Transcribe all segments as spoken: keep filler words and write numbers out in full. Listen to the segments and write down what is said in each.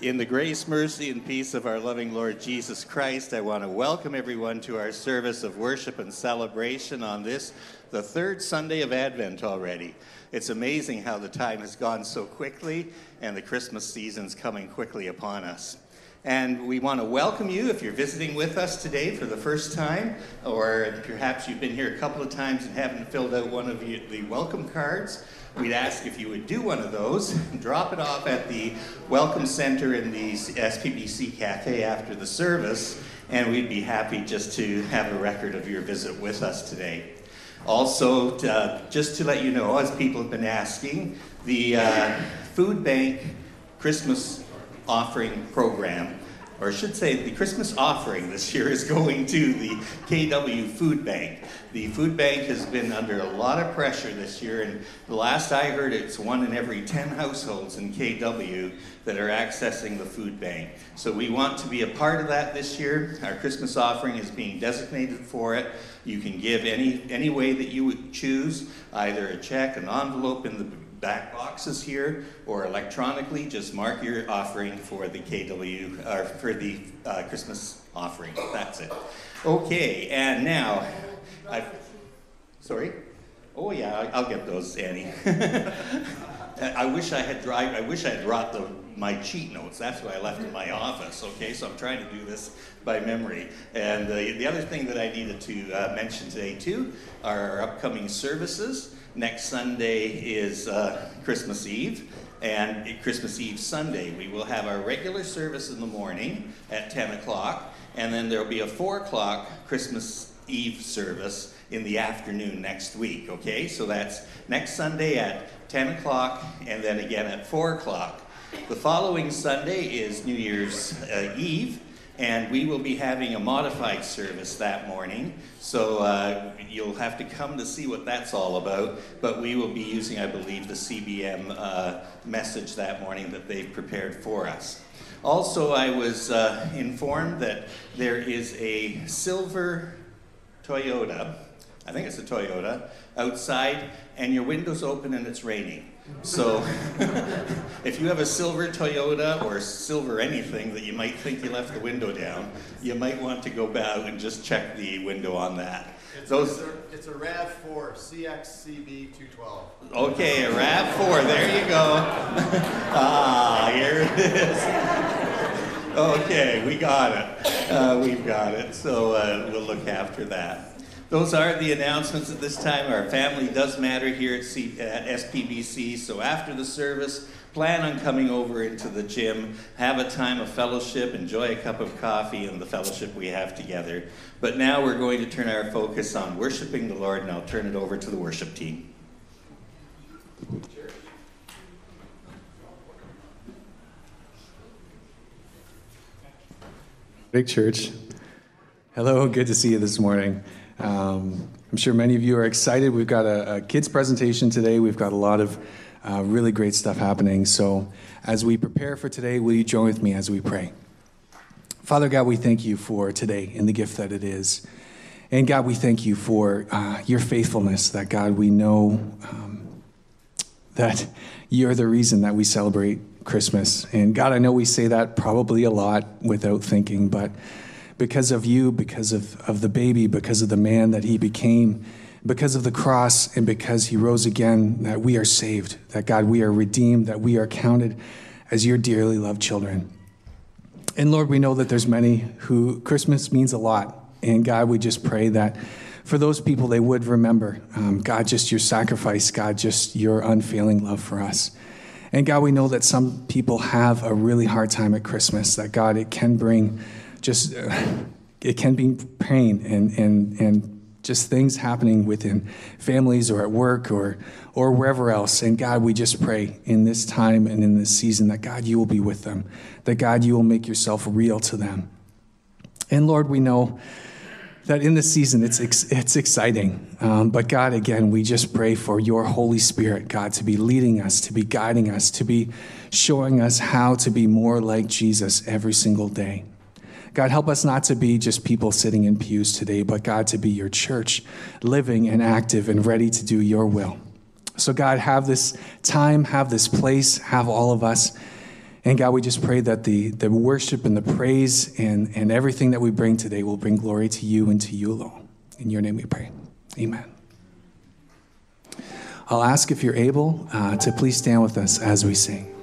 In the grace, mercy, and peace of our loving Lord Jesus Christ, I want to welcome everyone to our service of worship and celebration on this, the third Sunday of Advent already. It's amazing how the time has gone so quickly, and the Christmas season's coming quickly upon us. And we want to welcome you if you're visiting with us today for the first time, or perhaps you've been here a couple of times and haven't filled out one of the welcome cards. We'd ask if you would do one of those and drop it off at the Welcome Center in the S P B C Cafe after the service, and we'd be happy just to have a record of your visit with us today. Also, to, uh, just to let you know, as people have been asking, the uh, Food Bank Christmas Offering Program, or I should say the Christmas offering this year, is going to the K W Food Bank. The food bank has been under a lot of pressure this year, and the last I heard, it's one in every ten households in K W that are accessing the food bank. So we want to be a part of that this year. Our Christmas offering is being designated for it. You can give any, any way that you would choose, either a check, an envelope in the back boxes here, or electronically. Just mark your offering for the K W, or for the uh, Christmas offering. That's it. Okay, and now, I've, sorry? Oh yeah, I'll get those, Annie. I wish I had drive. I wish I had brought the, my cheat notes. That's what I left in my office. Okay, so I'm trying to do this by memory. And the, the other thing that I needed to uh, mention today too are our upcoming services. Next Sunday is uh, Christmas Eve, and Christmas Eve Sunday. We will have our regular service in the morning at ten o'clock, and then there will be a four o'clock Christmas Eve service in the afternoon next week, okay? So that's next Sunday at ten o'clock, and then again at four o'clock. The following Sunday is New Year's uh, Eve, and we will be having a modified service that morning. So uh, you'll have to come to see what that's all about. But we will be using, I believe, the C B M uh, message that morning that they've prepared for us. Also, I was uh, informed that there is a silver Toyota, I think it's a Toyota, outside, and your window's open and it's raining. So if you have a silver Toyota or silver anything that you might think you left the window down, you might want to go back and just check the window on that. It's, Those, it's, a, it's a RAV four, C X C B two twelve. Okay, a RAV four, there you go. Ah, here it is. Okay, we got it. Uh, we've got it, so uh, we'll look after that. Those are the announcements at this time. Our family does matter here at, C at S P B C, so after the service, plan on coming over into the gym, have a time of fellowship, enjoy a cup of coffee and the fellowship we have together. But now we're going to turn our focus on worshiping the Lord, and I'll turn it over to the worship team. Big Church. Hello, good to see you this morning. Um, I'm sure many of you are excited. We've got a, a kids presentation today. We've got a lot of uh, really great stuff happening. So as we prepare for today, will you join with me as we pray? Father God, we thank you for today and the gift that it is. And God, we thank you for uh, your faithfulness, that God, we know um, that you're the reason that we celebrate Christmas. And God, I know we say that probably a lot without thinking, but because of you, because of, of the baby, because of the man that he became, because of the cross, and because he rose again, that we are saved, that God, we are redeemed, that we are counted as your dearly loved children. And Lord, we know that there's many who Christmas means a lot. And God, we just pray that for those people, they would remember, um, God, just your sacrifice, God, just your unfailing love for us. And God, we know that some people have a really hard time at Christmas, that God, it can bring Just, uh, it can be pain and, and, and just things happening within families or at work or, or wherever else. And God, we just pray in this time and in this season that, God, you will be with them, that, God, you will make yourself real to them. And, Lord, we know that in this season it's, ex it's exciting. Um, but, God, again, we just pray for your Holy Spirit, God, to be leading us, to be guiding us, to be showing us how to be more like Jesus every single day. God, help us not to be just people sitting in pews today, but God, to be your church, living and active and ready to do your will. So God, have this time, have this place, have all of us. And God, we just pray that the, the worship and the praise and, and everything that we bring today will bring glory to you and to you alone. In your name we pray. Amen. I'll ask if you're able uh, to please stand with us as we sing.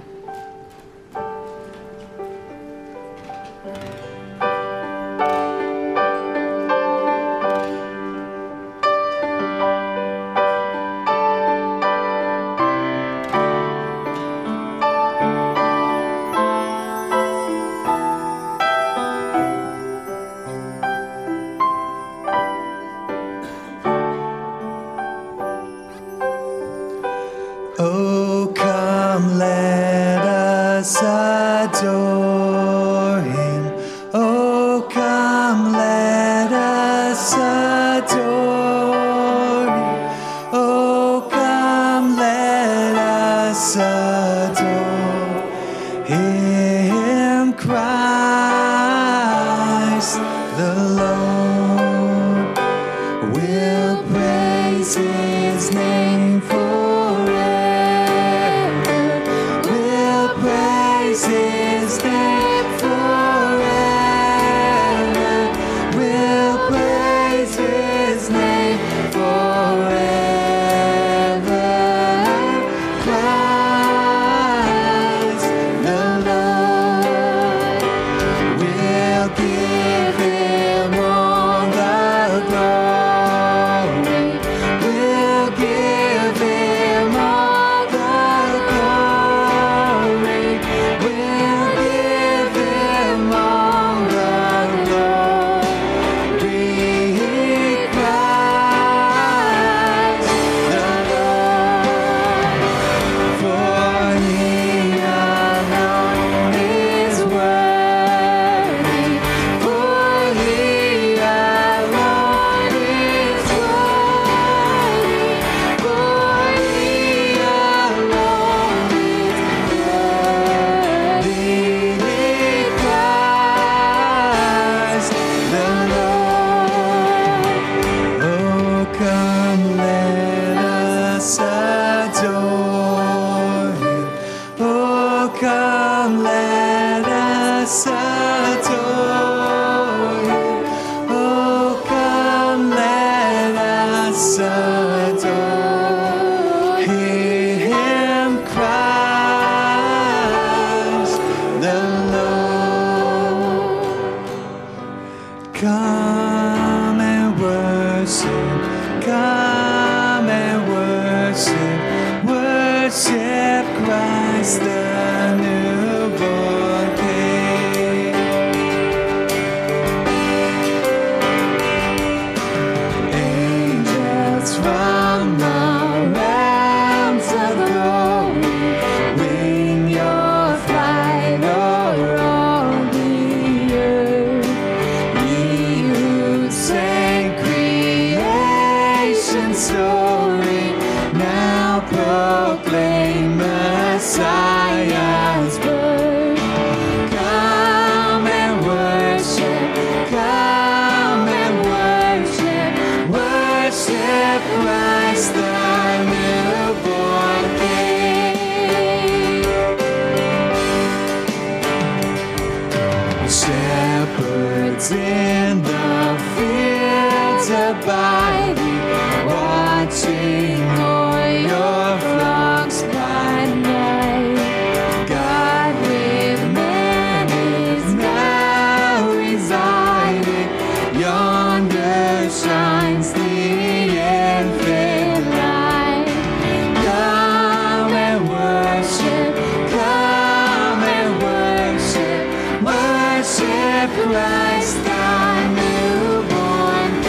Christ, thy newborn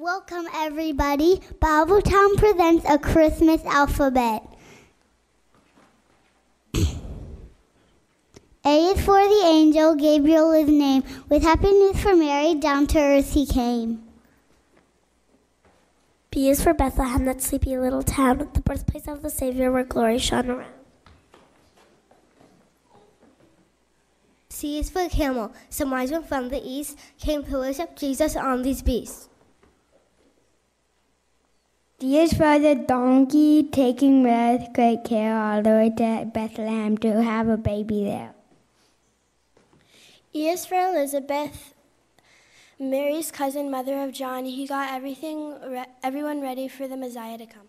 Welcome, everybody. Babbletown presents A Christmas Alphabet. A is for the angel, Gabriel is named. With happy news for Mary, down to earth he came. B is for Bethlehem, that sleepy little town, the birthplace of the Savior where glory shone around. C is for camel. Some wise men from the east came to worship Jesus on these beasts. D is for the donkey, taking with great care all the way to Bethlehem to have a baby there. E is for Elizabeth, Mary's cousin, mother of John. He got everything, re everyone ready for the Messiah to come.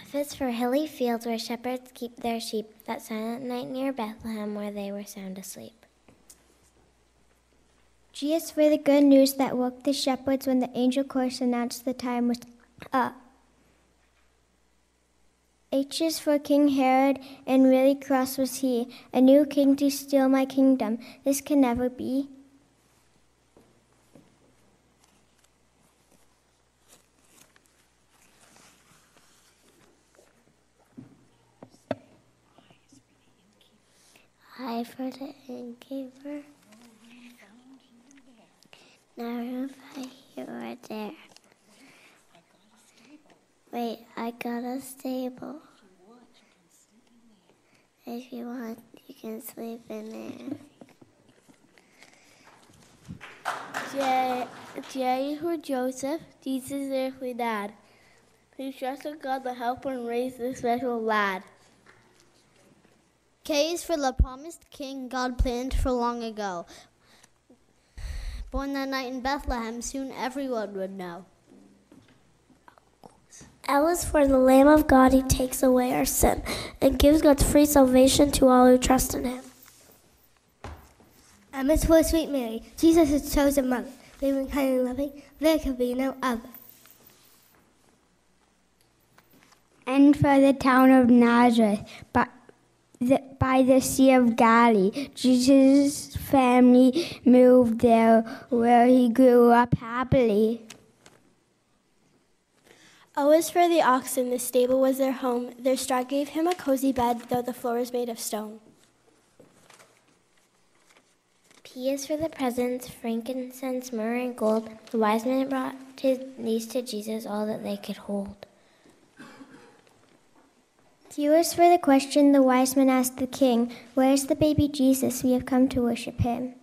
F is for hilly fields where shepherds keep their sheep, that silent night near Bethlehem where they were sound asleep. G is for the good news that woke the shepherds when the angel chorus announced the time was up. H is for King Herod, and really cross was he, a new king to steal my kingdom. This can never be. I for the innkeeper. Now if I here or there. Wait, I got a stable. If you want, you can sleep in there. J is for Joseph, Jesus' earthly dad, who trusted God to help and raise this special lad. K is for the promised king God planned for long ago. Born that night in Bethlehem, soon everyone would know. L is for the Lamb of God who takes away our sin and gives God's free salvation to all who trust in him. M is for Sweet Mary, Jesus' chosen mother, being kind and loving, there can be no other. N for the town of Nazareth, but The, by the Sea of Galilee. Jesus' family moved there where he grew up happily. O is for the oxen. The stable was their home. Their straw gave him a cozy bed, though the floor was made of stone. P is for the presents, frankincense, myrrh, and gold. The wise men brought to, these to Jesus all that they could hold. Q is for the question the wise men asked the king, where is the baby Jesus? We have come to worship him.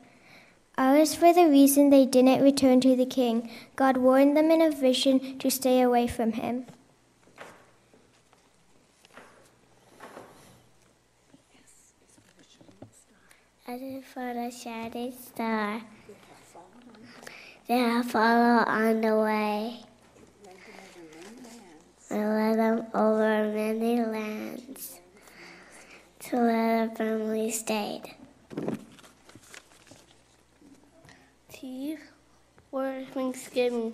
R is for the reason they didn't return to the king. God warned them in a vision to stay away from him. As for the shining star, they'll follow on the way. I led them over many lands to where the family stayed. T for Thanksgiving.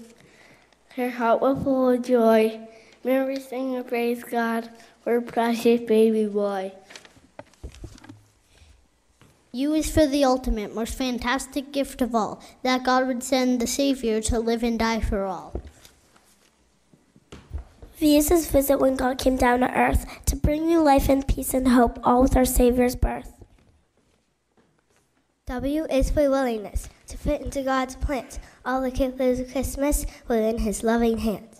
Her heart was full of joy. Mary sang and praised God for a precious baby boy. U is for the ultimate, most fantastic gift of all, that God would send the Savior to live and die for all. V is his visit when God came down to earth to bring new life and peace and hope, all with our Savior's birth. W is for willingness to fit into God's plans. All the gifts of Christmas were in his loving hands.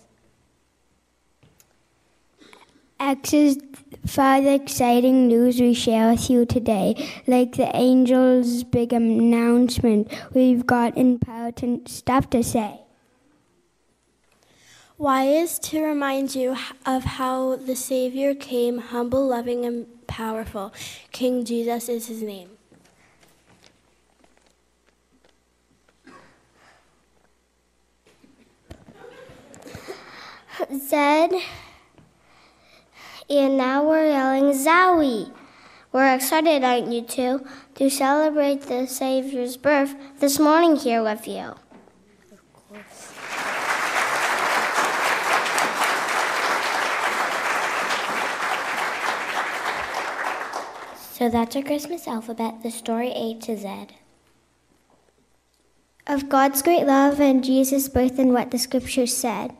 X is for the exciting news we share with you today. Like the angel's big announcement, we've got important stuff to say. Y is to remind you of how the Savior came, humble, loving, and powerful. King Jesus is his name. Zed, and now we're yelling Zowie. We're excited, aren't you two, to celebrate the Savior's birth this morning here with you. So that's our Christmas alphabet, the story A to Z. of God's great love and Jesus both in what the Scriptures said.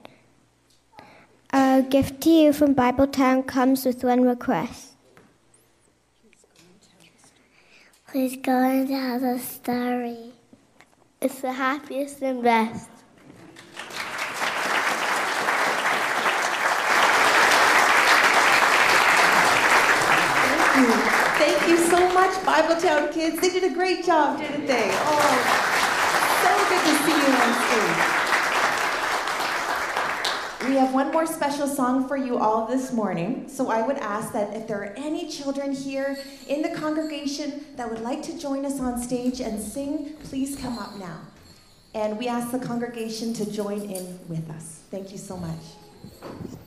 Our gift to you from Babbletown comes with one request. Please go and tell the story. It's the happiest and best. Thank you. Thank you so much, Babbletown kids. They did a great job, didn't they? Oh, so good to see you on stage. We have one more special song for you all this morning. So I would ask that if there are any children here in the congregation that would like to join us on stage and sing, please come up now. And we ask the congregation to join in with us. Thank you so much. Thank you.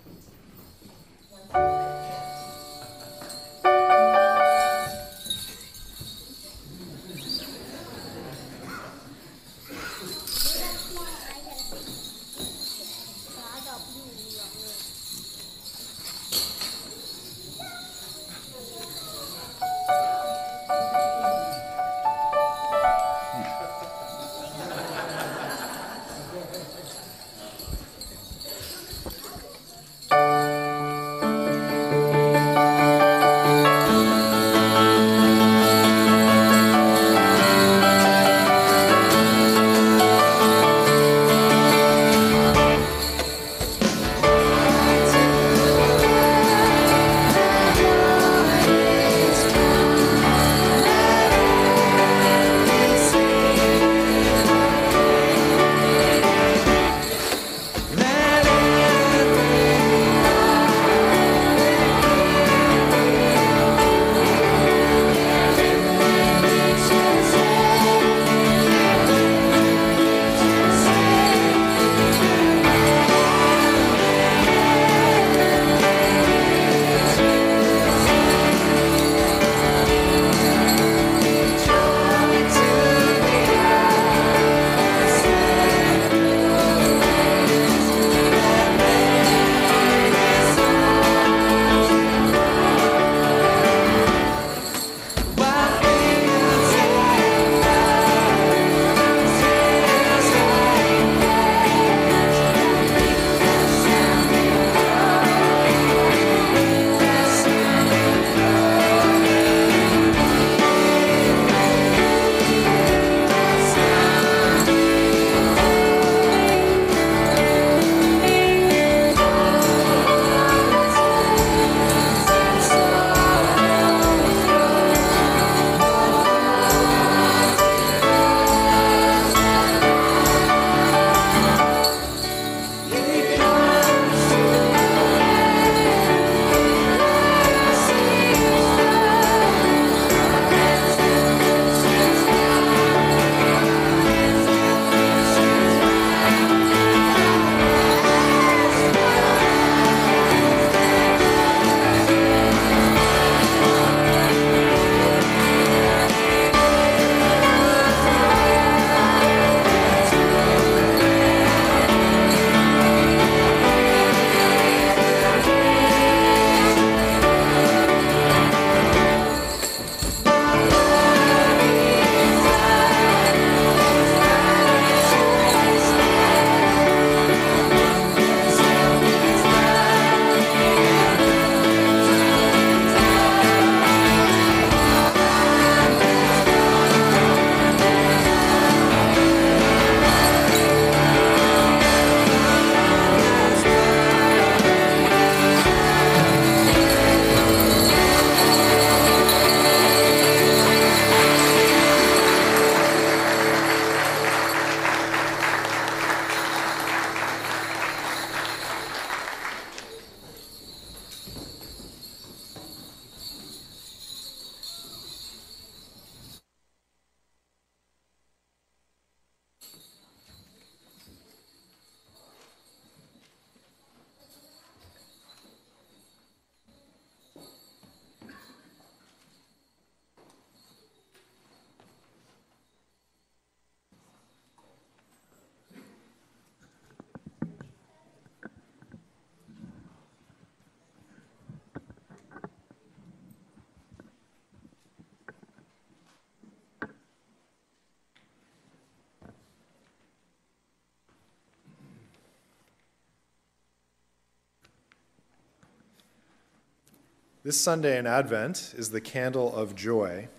This Sunday in Advent is the Candle of Joy.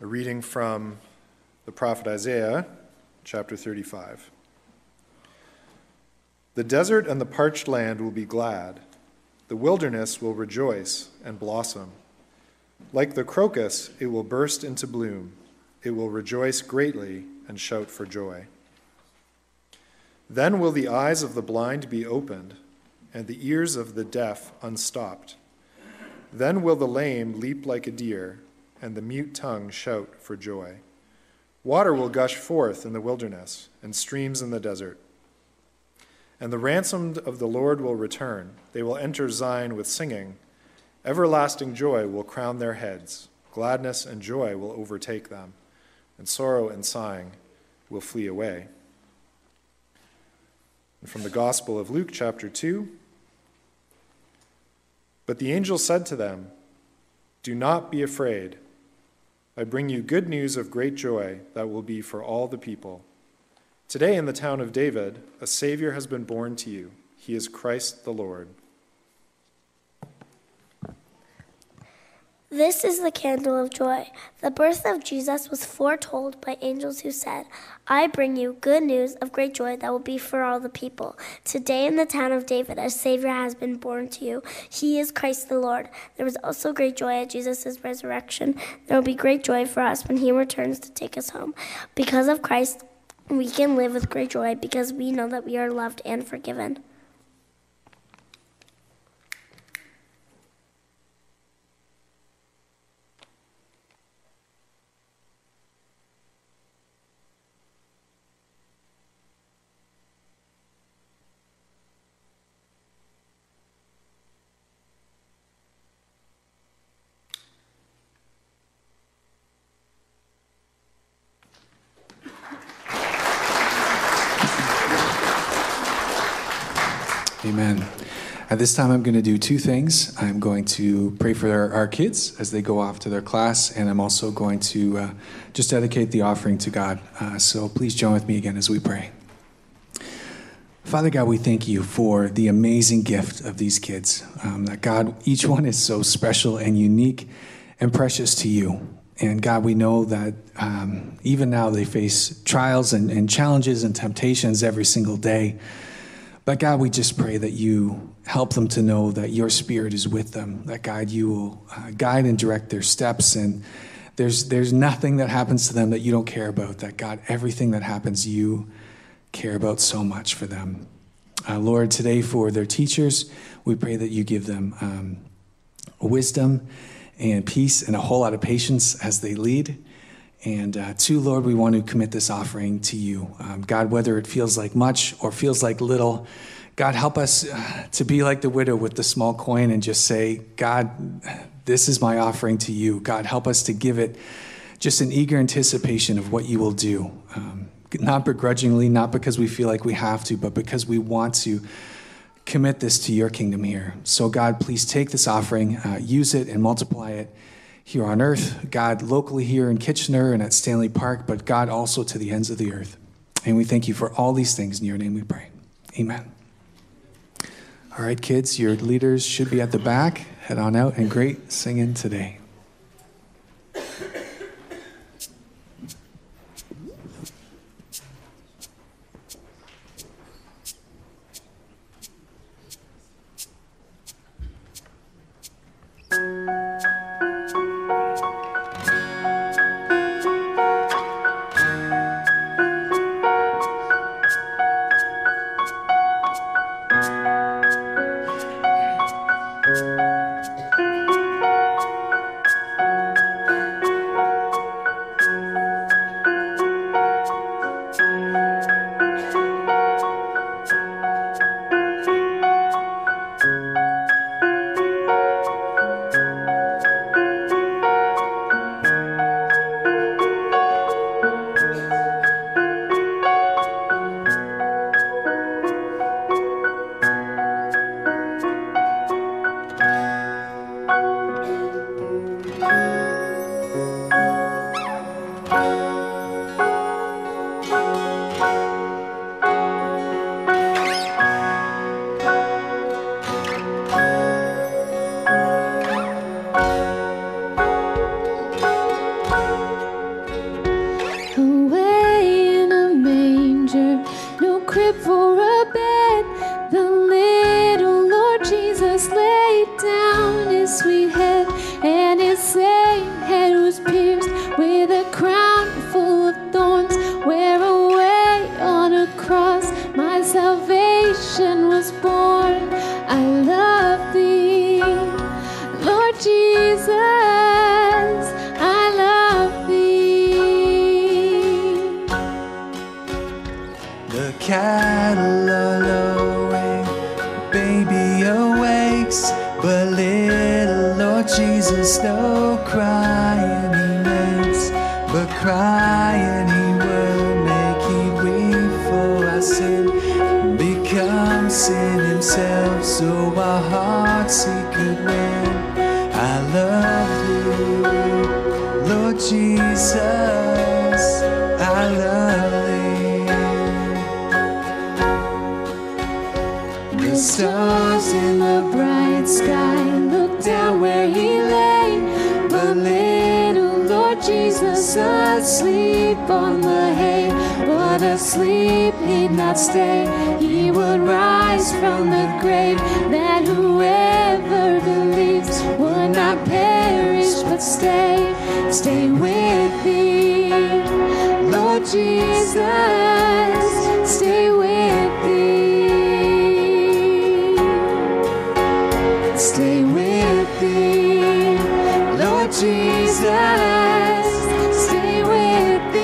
A reading from the prophet Isaiah, chapter thirty-five. The desert and the parched land will be glad. The wilderness will rejoice and blossom. Like the crocus, it will burst into bloom. It will rejoice greatly and shout for joy. Then will the eyes of the blind be opened, and the ears of the deaf unstopped. Then will the lame leap like a deer, and the mute tongue shout for joy. Water will gush forth in the wilderness, and streams in the desert. And the ransomed of the Lord will return. They will enter Zion with singing. Everlasting joy will crown their heads. Gladness and joy will overtake them, and sorrow and sighing will flee away. And from the Gospel of Luke, chapter two, but the angel said to them, "Do not be afraid. I bring you good news of great joy that will be for all the people. Today in the town of David, a Savior has been born to you. He is Christ the Lord." This is the candle of joy. The birth of Jesus was foretold by angels who said, "I bring you good news of great joy that will be for all the people. Today in the town of David, a Savior has been born to you. He is Christ the Lord." There was also great joy at Jesus' resurrection. There will be great joy for us when he returns to take us home. Because of Christ, we can live with great joy because we know that we are loved and forgiven. Amen. At this time, I'm going to do two things. I'm going to pray for our, our kids as they go off to their class, and I'm also going to uh, just dedicate the offering to God. Uh, so please join with me again as we pray. Father God, we thank you for the amazing gift of these kids. Um, that God, each one is so special and unique and precious to you. And God, we know that um, even now they face trials and, and challenges and temptations every single day. But God, we just pray that you help them to know that your spirit is with them, that God, you will uh, guide and direct their steps, and there's there's nothing that happens to them that you don't care about, that God, everything that happens, you care about so much for them. Uh, Lord, today for their teachers, we pray that you give them um, wisdom and peace and a whole lot of patience as they lead. And uh, two, Lord, we want to commit this offering to you. Um, God, whether it feels like much or feels like little, God, help us uh, to be like the widow with the small coin and just say, God, this is my offering to you. God, help us to give it just an eager anticipation of what you will do. Um, not begrudgingly, not because we feel like we have to, but because we want to commit this to your kingdom here. So God, please take this offering, uh, use it and multiply it here on earth, God, locally here in Kitchener and at Stanley Park, but God also to the ends of the earth. And we thank you for all these things. In your name we pray. Amen. All right, kids, your leaders should be at the back. Head on out, and great singing today. cattle all lowing, baby awakes, but little Lord Jesus no crying he makes, but crying he will make, he weep for our sin, and become sin himself, so our hearts he could win. I love you, Lord Jesus, I love you. The stars in the bright sky look down where he lay, but little Lord Jesus asleep on the hay. But asleep he'd not stay, he would rise from the grave, that whoever believes would not perish but stay. Stay with thee, Lord Jesus, stay with thee. Stay with thee, Lord Jesus, stay with thee.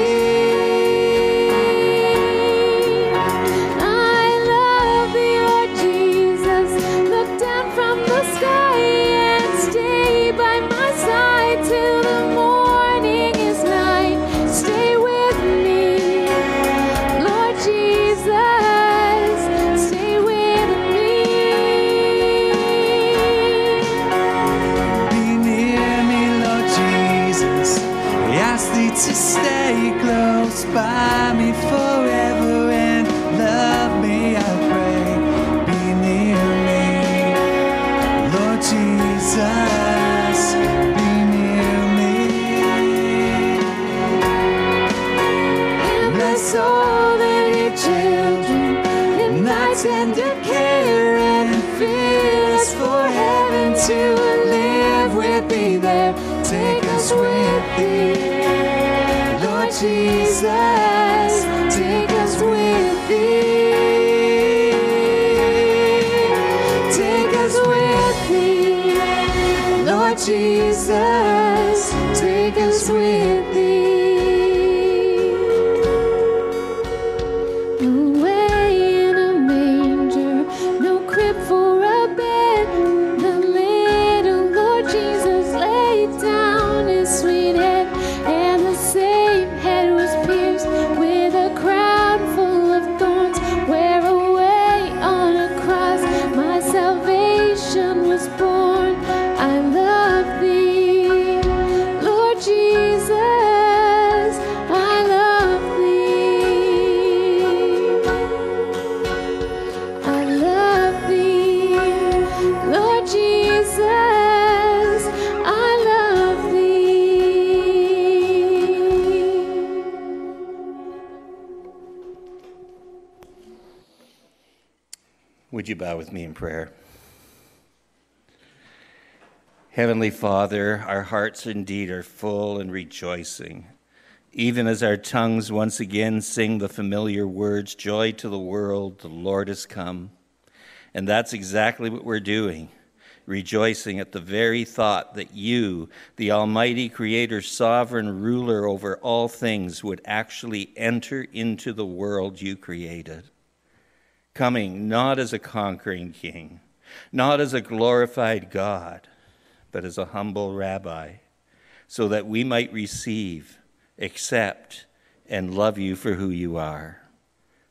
I love thee, Lord Jesus, look down from the sky and stay by my side till the morning is night. Stay with me, Lord Jesus. To stay close by me forever and love me, I pray. Be near me, Lord Jesus, be near me. And bless all the dear children in thy tender care, and fill us for heaven to live with thee there. Take us with thee, Jesus, take us with thee, take us with thee, Lord Jesus, take us with thee. Away in a manger, no crib for a bed, the little Lord Jesus laid down his sweet head, and the Savior with a crown full of thorns, where away on a cross my salvation was born. I love thee, Lord Jesus, I love thee. I love thee, Lord Jesus. Would you bow with me in prayer? Heavenly Father, our hearts indeed are full and rejoicing, even as our tongues once again sing the familiar words, joy to the world, the Lord has come. And that's exactly what we're doing, rejoicing at the very thought that you, the Almighty Creator, sovereign ruler over all things, would actually enter into the world you created. Coming not as a conquering king, not as a glorified God, but as a humble rabbi, so that we might receive, accept, and love you for who you are,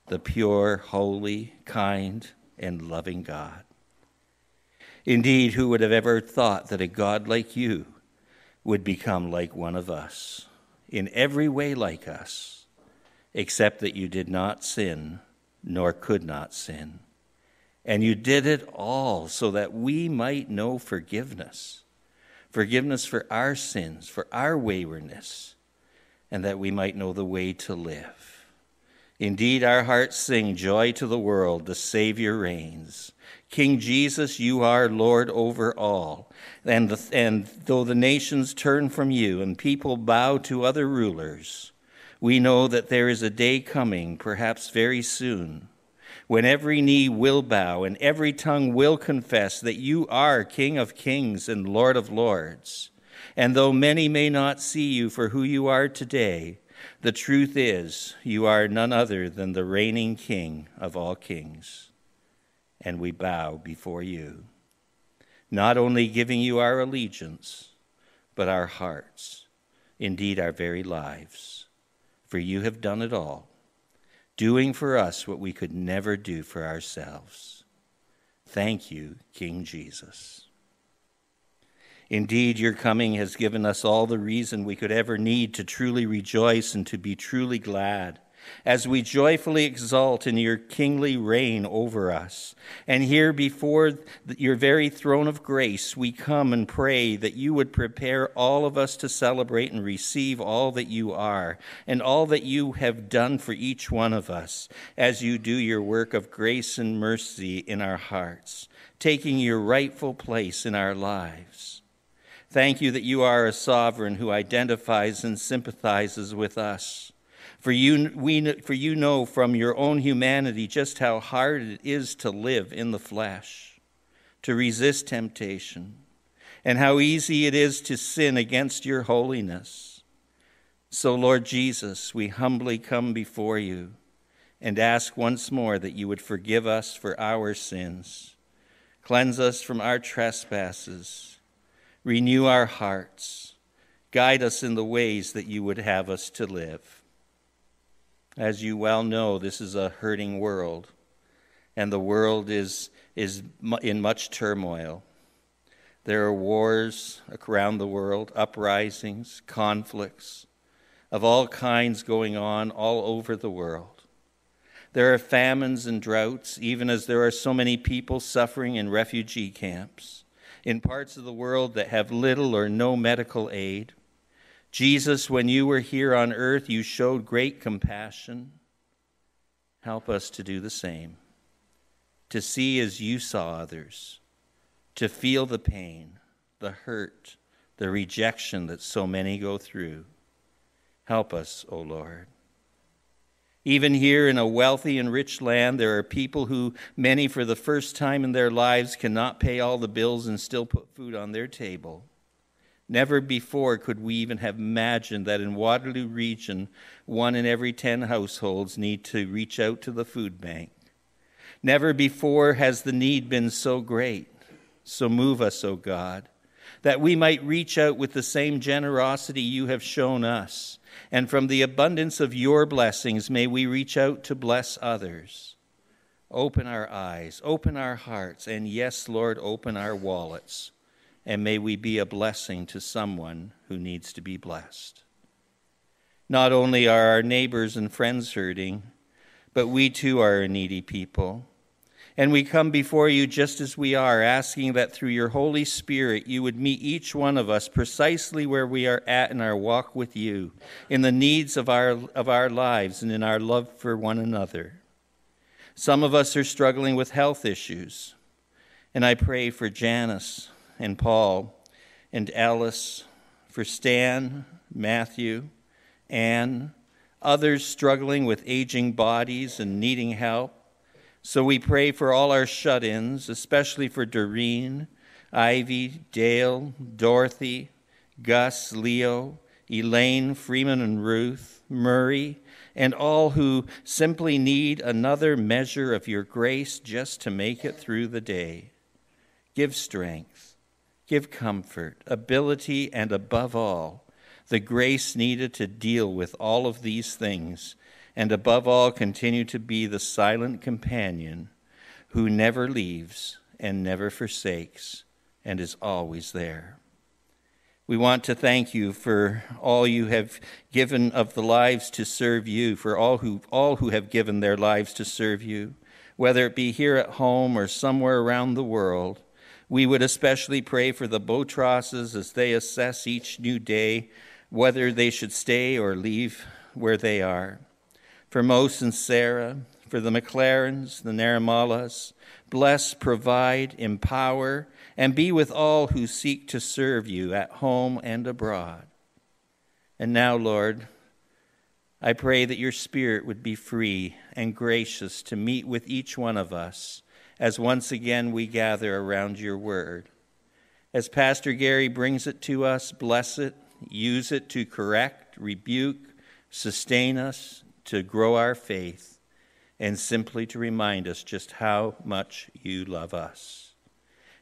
the pure, holy, kind, and loving God. Indeed, who would have ever thought that a God like you would become like one of us, in every way like us, except that you did not sin, nor could not sin. And you did it all so that we might know forgiveness, forgiveness for our sins, for our waywardness, and that we might know the way to live. Indeed, our hearts sing joy to the world, the Savior reigns. King Jesus, you are Lord over all. And, the, and though the nations turn from you and people bow to other rulers, we know that there is a day coming, perhaps very soon, when every knee will bow and every tongue will confess that you are King of Kings and Lord of Lords. And though many may not see you for who you are today, The truth is, you are none other than the reigning King of all kings, and we bow before you, not only giving you our allegiance, but our hearts, indeed our very lives, for you have done it all, doing for us what we could never do for ourselves. Thank you, King Jesus. Indeed, your coming has given us all the reason we could ever need to truly rejoice and to be truly glad, as we joyfully exult in your kingly reign over us. And here before your very throne of grace, we come and pray that you would prepare all of us to celebrate and receive all that you are and all that you have done for each one of us as you do your work of grace and mercy in our hearts, taking your rightful place in our lives. Thank you that you are a sovereign who identifies and sympathizes with us. For you, we, for you know from your own humanity just how hard it is to live in the flesh, to resist temptation, and how easy it is to sin against your holiness. So, Lord Jesus, we humbly come before you and ask once more that you would forgive us for our sins, cleanse us from our trespasses, renew our hearts, guide us in the ways that you would have us to live. As you well know, this is a hurting world, and the world is, is in much turmoil. There are wars around the world, uprisings, conflicts of all kinds going on all over the world. There are famines and droughts, even as there are so many people suffering in refugee camps in parts of the world that have little or no medical aid. Jesus, when you were here on earth, you showed great compassion. Help us to do the same, to see as you saw others, to feel the pain, the hurt, the rejection that so many go through. Help us, O Lord. Even here in a wealthy and rich land, there are people who, many for the first time in their lives, cannot pay all the bills and still put food on their table. Never before could we even have imagined that in Waterloo Region, one in every ten households need to reach out to the food bank. Never before has the need been so great. So move us, O God, that we might reach out with the same generosity you have shown us. And from the abundance of your blessings, may we reach out to bless others. Open our eyes, open our hearts, and yes, Lord, open our wallets. And may we be a blessing to someone who needs to be blessed. Not only are our neighbors and friends hurting, but we too are a needy people. And we come before you just as we are, asking that through your Holy Spirit you would meet each one of us precisely where we are at in our walk with you, in the needs of our of our lives and in our love for one another. Some of us are struggling with health issues, and I pray for Janice and Paul and Alice, for Stan, Matthew, Anne, others struggling with aging bodies and needing help. So we pray for all our shut-ins, especially for Doreen, Ivy, Dale, Dorothy, Gus, Leo, Elaine, Freeman and Ruth, Murray, and all who simply need another measure of your grace just to make it through the day. Give strength, give comfort, ability, and above all, the grace needed to deal with all of these things. And above all, continue to be the silent companion who never leaves and never forsakes and is always there. We want to thank you for all you have given of the lives to serve you, for all who all who have given their lives to serve you, whether it be here at home or somewhere around the world. We would especially pray for the Botrosses as they assess each new day, whether they should stay or leave where they are. For Mos and Sarah, for the McLarens, the Naramalas, bless, provide, empower, and be with all who seek to serve you at home and abroad. And now, Lord, I pray that your Spirit would be free and gracious to meet with each one of us as once again we gather around your word. As Pastor Gary brings it to us, bless it, use it to correct, rebuke, sustain us to grow our faith, and simply to remind us just how much you love us,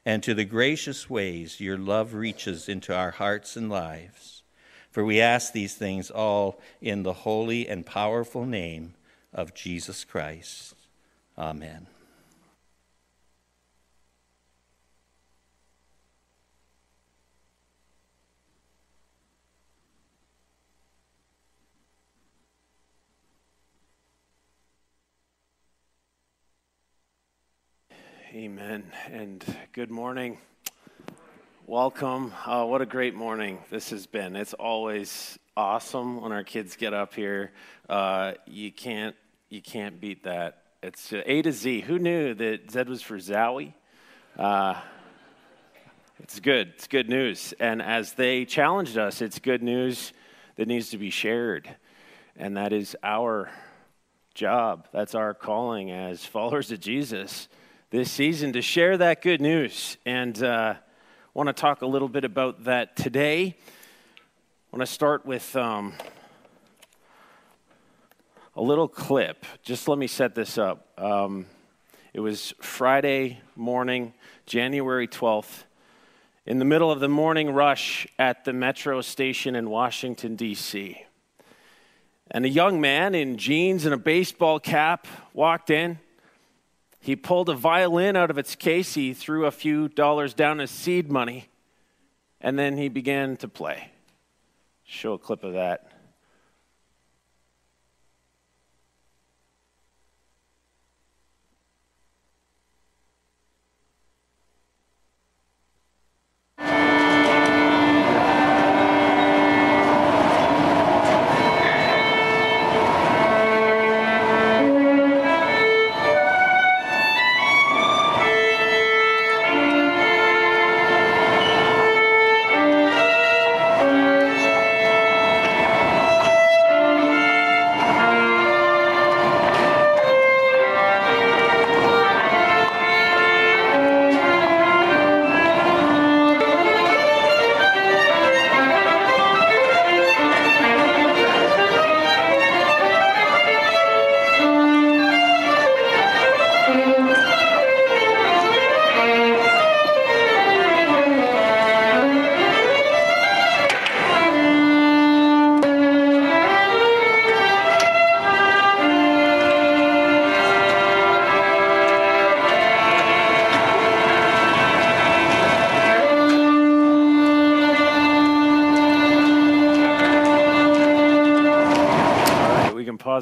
and to the gracious ways your love reaches into our hearts and lives. For we ask these things all in the holy and powerful name of Jesus Christ. Amen. Amen, and good morning. Welcome. Uh, what a great morning this has been. It's always awesome when our kids get up here. Uh, you can't you can't beat that. It's A to Z. Who knew that Z was for Zowie? Uh, it's good. It's good news. And as they challenged us, it's good news that needs to be shared, and that is our job. That's our calling as followers of Jesus this season, to share that good news. And I uh, want to talk a little bit about that today. I want to start with um, a little clip. Just let me set this up. Um, it was Friday morning, January twelfth, in the middle of the morning rush at the Metro station in Washington, D C And a young man in jeans and a baseball cap walked in. He pulled a violin out of its case, he threw a few dollars down as seed money, and then he began to play. Show a clip of that.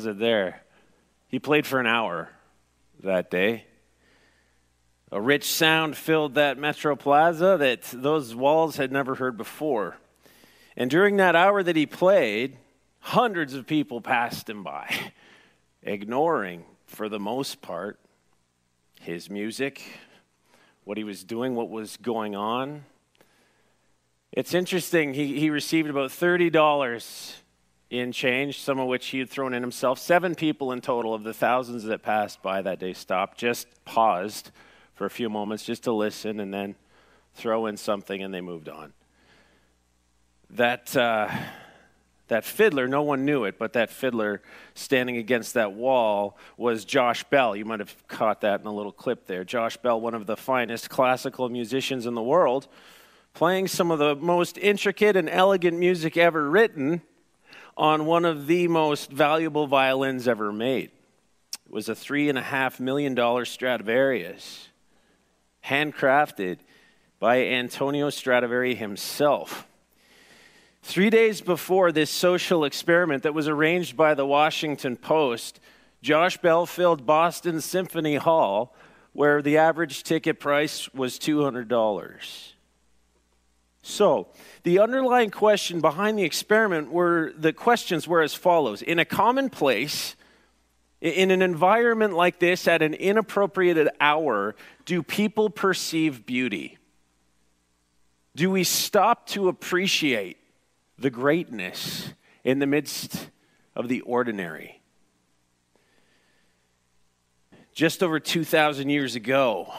There. He played for an hour that day. A rich sound filled that Metro Plaza that those walls had never heard before. And during that hour that he played, hundreds of people passed him by, ignoring, for the most part, his music, what he was doing, what was going on. It's interesting, he, he received about thirty dollars in change, some of which he had thrown in himself. Seven people in total of the thousands that passed by that day stopped, just paused for a few moments just to listen, and then throw in something, and they moved on. That uh, that fiddler, no one knew it, but that fiddler standing against that wall was Josh Bell. You might have caught that in a little clip there. Josh Bell, one of the finest classical musicians in the world, playing some of the most intricate and elegant music ever written on one of the most valuable violins ever made. It was a three and a half million dollar Stradivarius, handcrafted by Antonio Stradivari himself. Three days before this social experiment that was arranged by the Washington Post, Josh Bell filled Boston Symphony Hall, where the average ticket price was two hundred dollars. So, the underlying question behind the experiment were, the questions were as follows. In a common place, in an environment like this, at an inappropriate hour, do people perceive beauty? Do we stop to appreciate the greatness in the midst of the ordinary? Just over two thousand years ago,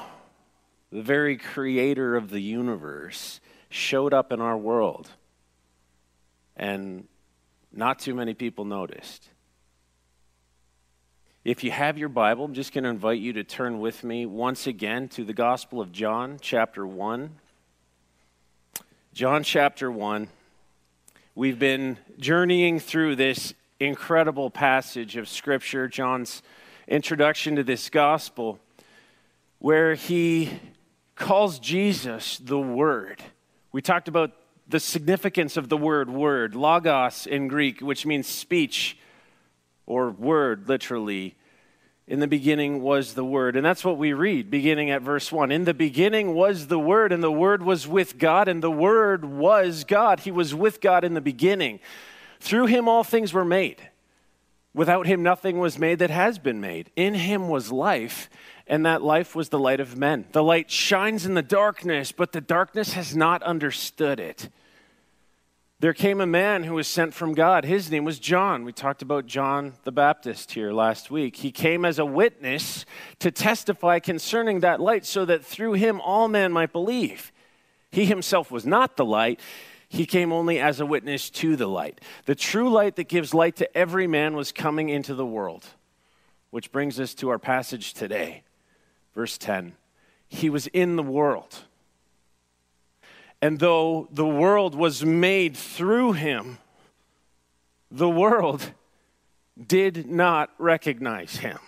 the very creator of the universe showed up in our world and Not too many people noticed. If you have your Bible, I'm just going to invite you to turn with me once again to the Gospel of John, chapter one. John, chapter one. We've been journeying through this incredible passage of Scripture, John's introduction to this Gospel, where he calls Jesus the Word. We talked about the significance of the word, word, logos in Greek, which means speech, or word, literally. In the beginning was the Word. And that's what we read, beginning at verse one. In the beginning was the Word, and the Word was with God, and the Word was God. He was with God in the beginning. Through Him all things were made. Without Him nothing was made that has been made. In Him was life, and that life was the light of men. The light shines in the darkness, but the darkness has not understood it. There came a man who was sent from God. His name was John. We talked about John the Baptist here last week. He came as a witness to testify concerning that light so that through him all men might believe. He himself was not the light. He came only as a witness to the light. The true light that gives light to every man was coming into the world. Which brings us to our passage today. Verse ten, he was in the world, and though the world was made through him, the world did not recognize him.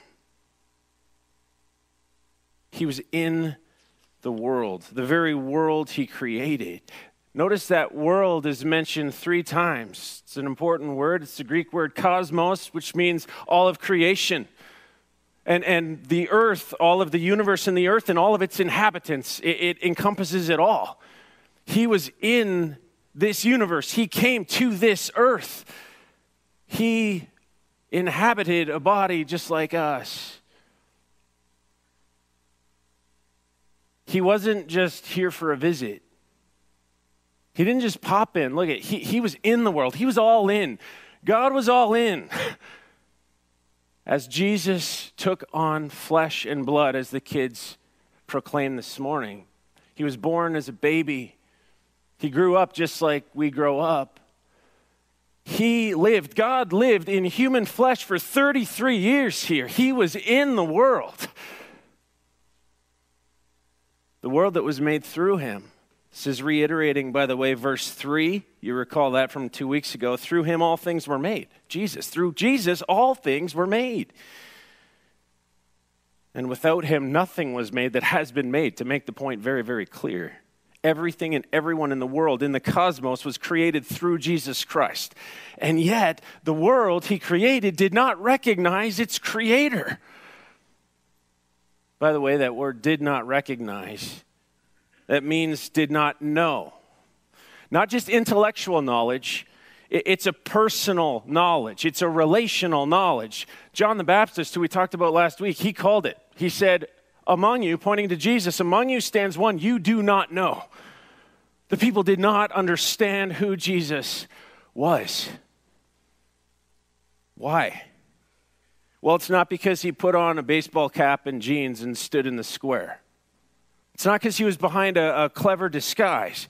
He was in the world, the very world he created. Notice that world is mentioned three times. It's an important word. It's the Greek word cosmos, which means all of creation. And and the earth, all of the universe and the earth and all of its inhabitants, it, it encompasses it all. He was in this universe. He came to this earth. He inhabited a body just like us. He wasn't just here for a visit. He didn't just pop in. Look at he he was in the world. He was all in. God was all in. As Jesus took on flesh and blood, as the kids proclaimed this morning, he was born as a baby. He grew up just like we grow up. He lived, God lived in human flesh for thirty-three years here. He was in the world. The world that was made through him. This is reiterating, by the way, verse three. You recall that from two weeks ago. Through him all things were made. Jesus. Through Jesus all things were made. And without him nothing was made that has been made. To make the point very, very clear. Everything and everyone in the world, in the cosmos, was created through Jesus Christ. And yet, the world he created did not recognize its creator. By the way, that word did not recognize. That means did not know. Not just intellectual knowledge, it's a personal knowledge. It's a relational knowledge. John the Baptist, who we talked about last week, he called it. He said, among you, pointing to Jesus, among you stands one you do not know. The people did not understand who Jesus was. Why? Well, it's not because he put on a baseball cap and jeans and stood in the square. It's not because he was behind a, a clever disguise.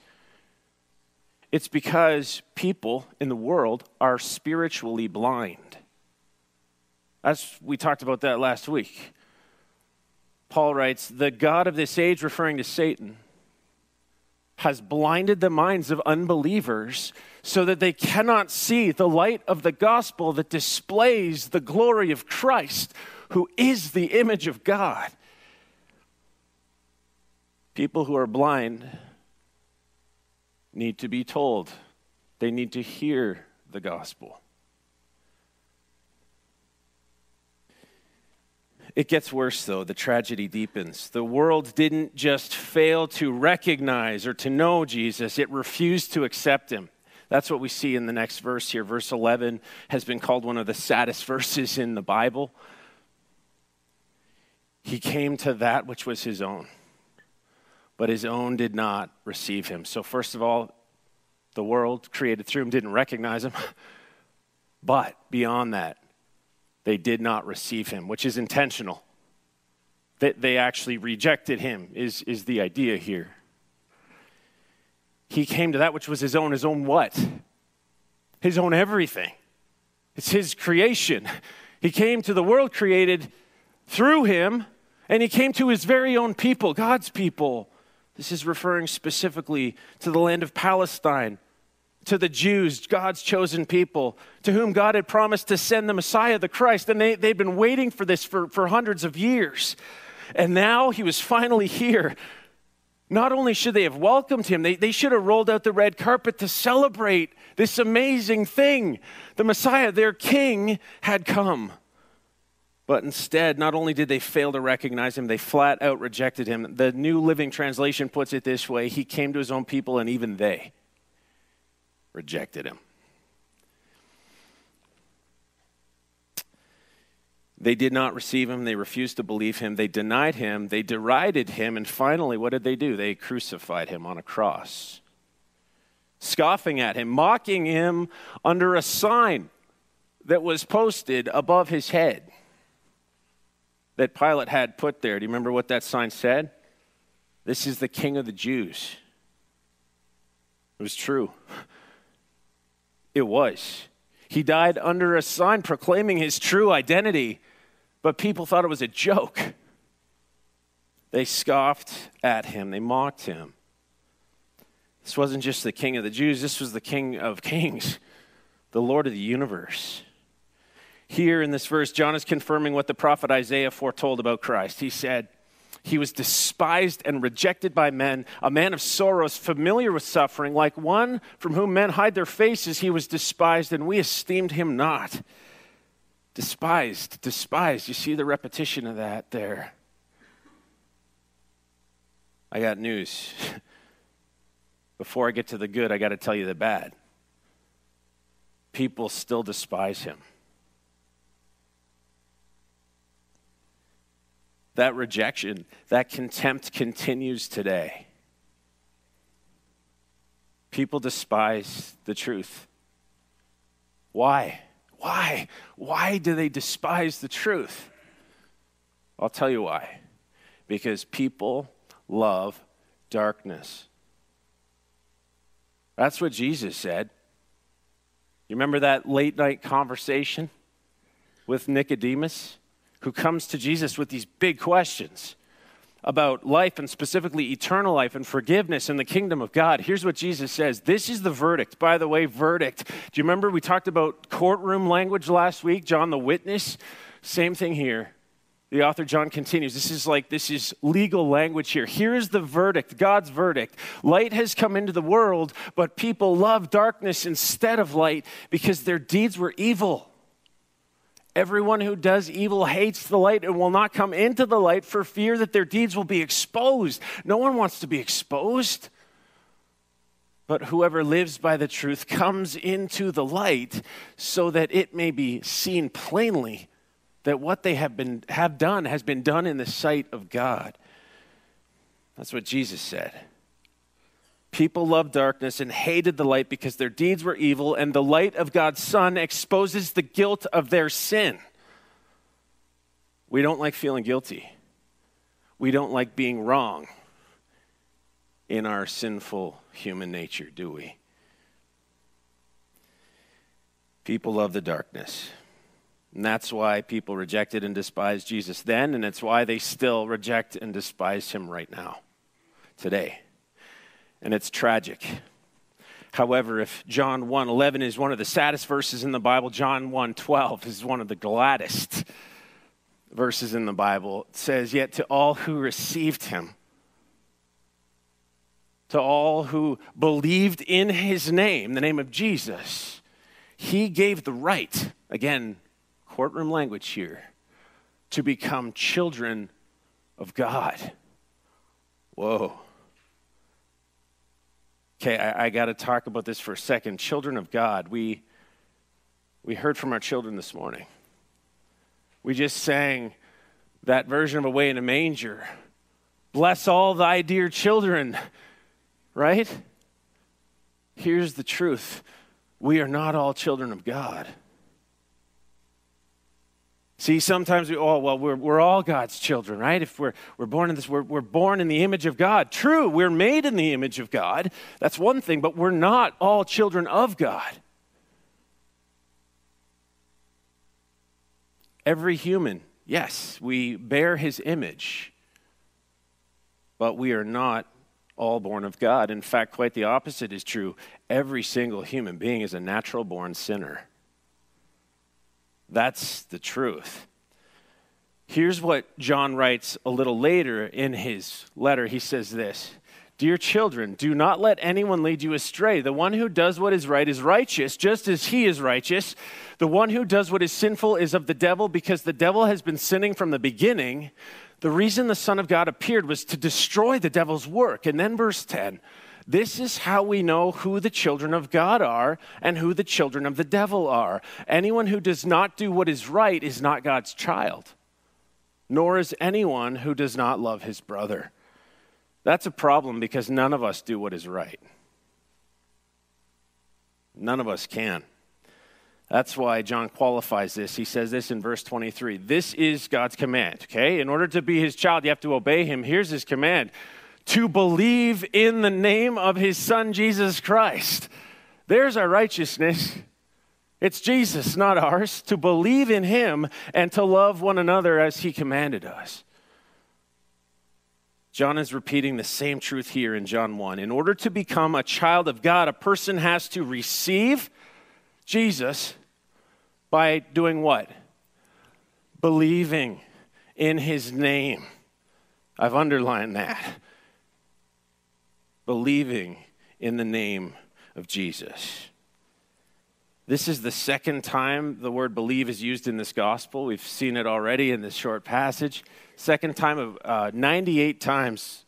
It's because people in the world are spiritually blind. As we talked about that last week. Paul writes, the God of this age, referring to Satan, has blinded the minds of unbelievers so that they cannot see the light of the gospel that displays the glory of Christ, who is the image of God. People who are blind need to be told. They need to hear the gospel. It gets worse, though. The tragedy deepens. The world didn't just fail to recognize or to know Jesus. It refused to accept him. That's what we see in the next verse here. Verse eleven has been called one of the saddest verses in the Bible. He came to that which was his own. But his own did not receive him. So first of all, the world created through him didn't recognize him. But beyond that, they did not receive him, which is intentional. That they actually rejected him is, is the idea here. He came to that which was his own. His own what? His own everything. It's his creation. He came to the world created through him, and he came to his very own people, God's people. This is referring specifically to the land of Palestine, to the Jews, God's chosen people, to whom God had promised to send the Messiah, the Christ. And they, they've been waiting for this for, for hundreds of years. And now he was finally here. Not only should they have welcomed him, they, they should have rolled out the red carpet to celebrate this amazing thing. The Messiah, their king, had come. But instead, not only did they fail to recognize him, they flat out rejected him. The New Living Translation puts it this way: he came to his own people, and even they rejected him. They did not receive him. They refused to believe him. They denied him. They derided him. And finally, what did they do? They crucified him on a cross, scoffing at him, mocking him under a sign that was posted above his head that Pilate had put there. Do you remember what that sign said? This is the King of the Jews. It was true. It was. He died under a sign proclaiming his true identity, but people thought it was a joke. They scoffed at him. They mocked him. This wasn't just the King of the Jews. This was the King of Kings, the Lord of the universe. Here in this verse, John is confirming what the prophet Isaiah foretold about Christ. He said, he was despised and rejected by men, a man of sorrows, familiar with suffering, like one from whom men hide their faces. He was despised, and we esteemed him not. Despised, despised. You see the repetition of that there. I got news. Before I get to the good, I got to tell you the bad. People still despise him. That rejection, that contempt continues today. People despise the truth. Why? Why? Why do they despise the truth? I'll tell you why. Because people love darkness. That's what Jesus said. You remember that late night conversation with Nicodemus, who comes to Jesus with these big questions about life, and specifically eternal life and forgiveness and the kingdom of God. Here's what Jesus says. This is the verdict. By the way, verdict. Do you remember we talked about courtroom language last week? John the Witness. Same thing here. The author John continues. This is like, this is legal language here. Here is the verdict, God's verdict. Light has come into the world, but people love darkness instead of light because their deeds were evil. Everyone who does evil hates the light and will not come into the light for fear that their deeds will be exposed. No one wants to be exposed. But whoever lives by the truth comes into the light so that it may be seen plainly that what they have been have done has been done in the sight of God. That's what Jesus said. People loved darkness and hated the light because their deeds were evil, and the light of God's Son exposes the guilt of their sin. We don't like feeling guilty. We don't like being wrong in our sinful human nature, do we? People love the darkness. And that's why people rejected and despised Jesus then, and it's why they still reject and despise him right now, today. And it's tragic. However, if John one eleven is one of the saddest verses in the Bible, John one twelve is one of the gladdest verses in the Bible. It says, yet to all who received him, to all who believed in his name, the name of Jesus, he gave the right, again, courtroom language here, to become children of God. Whoa. Okay, I, I got to talk about this for a second. Children of God, we we heard from our children this morning. We just sang that version of Away in a Manger. Bless all thy dear children, right? Here's the truth. We are not all children of God. See, sometimes we, oh, well, we're, we're all God's children, right? If we're, we're born in this, we're, we're born in the image of God. True, we're made in the image of God. That's one thing, but we're not all children of God. Every human, yes, we bear his image, but we are not all born of God. In fact, quite the opposite is true. Every single human being is a natural-born sinner. That's the truth. Here's what John writes a little later in his letter. He says this, "Dear children, do not let anyone lead you astray. The one who does what is right is righteous, just as he is righteous. The one who does what is sinful is of the devil, because the devil has been sinning from the beginning. The reason the Son of God appeared was to destroy the devil's work." And then verse ten, "This is how we know who the children of God are and who the children of the devil are. Anyone who does not do what is right is not God's child, nor is anyone who does not love his brother." That's a problem, because none of us do what is right. None of us can. That's why John qualifies this. He says this in verse twenty-three. This is God's command, okay? In order to be his child, you have to obey him. Here's his command: to believe in the name of his Son, Jesus Christ. There's our righteousness. It's Jesus, not ours, to believe in him and to love one another as he commanded us. John is repeating the same truth here in John one. In order to become a child of God, a person has to receive Jesus by doing what? Believing in his name. I've underlined that. Believing in the name of Jesus. This is the second time the word believe is used in this gospel. We've seen it already in this short passage. Second time of uh, ninety-eight times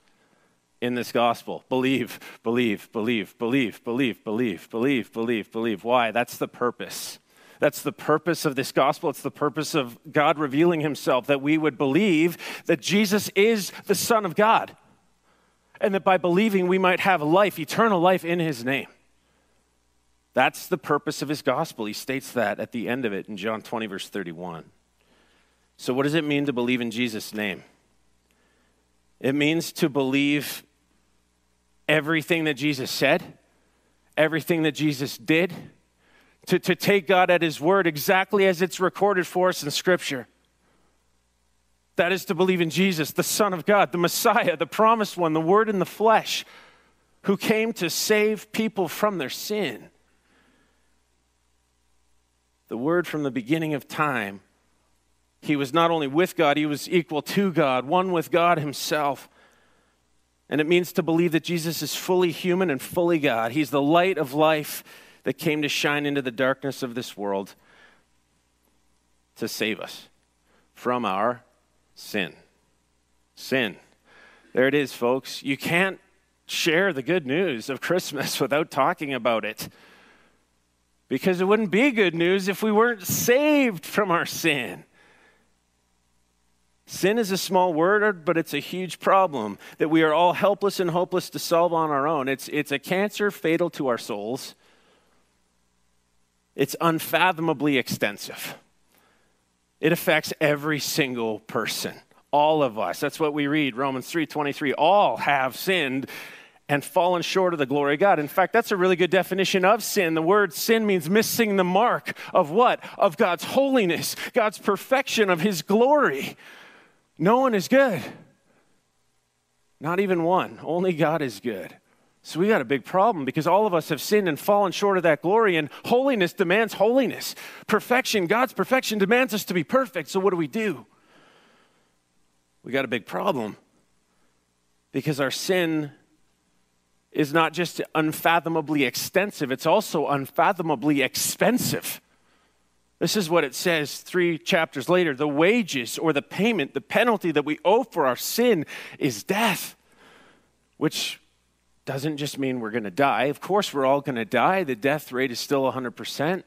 in this gospel. Believe, believe, believe, believe, believe, believe, believe, believe, believe. Why? That's the purpose. That's the purpose of this gospel. It's the purpose of God revealing himself, that we would believe that Jesus is the Son of God, and that by believing we might have life, eternal life in his name. That's the purpose of his gospel. He states that at the end of it in John twenty, verse thirty-one. So what does it mean to believe in Jesus' name? It means to believe everything that Jesus said, everything that Jesus did, to, to take God at his word exactly as it's recorded for us in Scripture. That is to believe in Jesus, the Son of God, the Messiah, the promised one, the Word in the flesh, who came to save people from their sin. The Word from the beginning of time. He was not only with God, he was equal to God, one with God himself. And it means to believe that Jesus is fully human and fully God. He's the light of life that came to shine into the darkness of this world to save us from our sin. Sin. There it is, folks. You can't share the good news of Christmas without talking about it, because it wouldn't be good news if we weren't saved from our sin. Sin is a small word, but it's a huge problem that we are all helpless and hopeless to solve on our own. It's, it's a cancer fatal to our souls. It's unfathomably extensive. It affects every single person, all of us. That's what we read, Romans three twenty-three. All have sinned and fallen short of the glory of God. In fact, that's a really good definition of sin. The word sin means missing the mark of what? Of God's holiness, God's perfection, of his glory. No one is good. Not even one. Only God is good. So we got a big problem, because all of us have sinned and fallen short of that glory, and holiness demands holiness. Perfection, God's perfection, demands us to be perfect. So what do we do? We got a big problem, because our sin is not just unfathomably extensive, it's also unfathomably expensive. This is what it says three chapters later. The wages, or the payment, the penalty that we owe for our sin is death, which doesn't just mean we're going to die. Of course, we're all going to die. The death rate is still one hundred percent.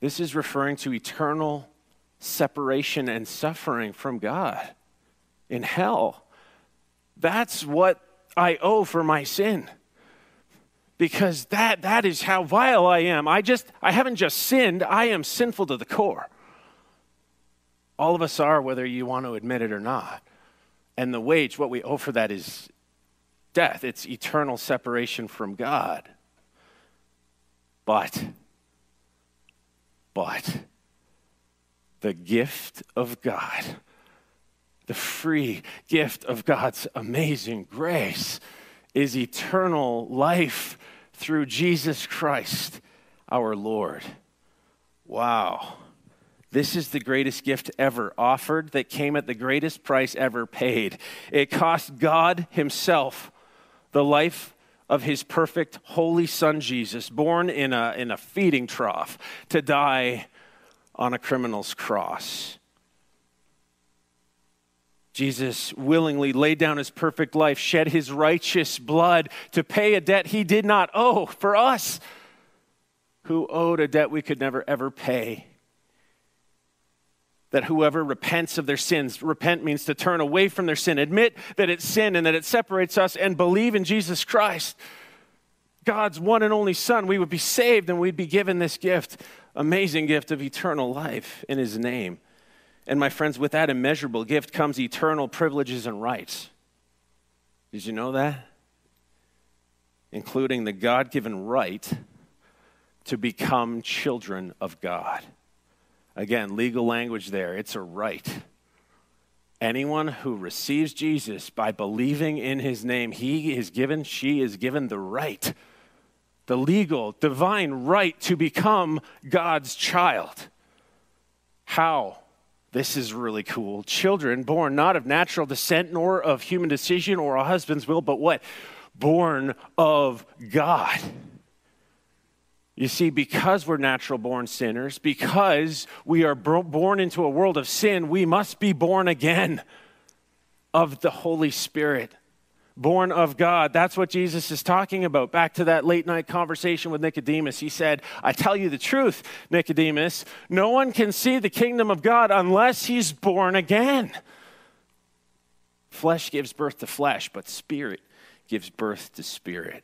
This is referring to eternal separation and suffering from God in hell. That's what I owe for my sin, because that that is how vile I am. I just I haven't just sinned, I am sinful to the core. All of us are, whether you want to admit it or not. And the wage, what we owe for that, is death. It's eternal separation from God. But, but, the gift of God, the free gift of God's amazing grace is eternal life through Jesus Christ, our Lord. Wow. This is the greatest gift ever offered that came at the greatest price ever paid. It cost God himself the life of his perfect holy son, Jesus, born in a, in a feeding trough to die on a criminal's cross. Jesus willingly laid down his perfect life, shed his righteous blood to pay a debt he did not owe for us, who owed a debt we could never, ever pay. That whoever repents of their sins, repent means to turn away from their sin, admit that it's sin and that it separates us, and believe in Jesus Christ, God's one and only Son, we would be saved and we'd be given this gift, amazing gift of eternal life in his name. And my friends, with that immeasurable gift comes eternal privileges and rights. Did you know that? Including the God-given right to become children of God. Again, legal language there. It's a right. Anyone who receives Jesus by believing in his name, he is given, she is given the right, the legal, divine right to become God's child. How? This is really cool. Children born not of natural descent, nor of human decision or a husband's will, but what? Born of God. You see, because we're natural born sinners, because we are born into a world of sin, we must be born again of the Holy Spirit, born of God. That's what Jesus is talking about. Back to that late night conversation with Nicodemus. He said, I tell you the truth, Nicodemus, no one can see the kingdom of God unless he's born again. Flesh gives birth to flesh, but spirit gives birth to spirit.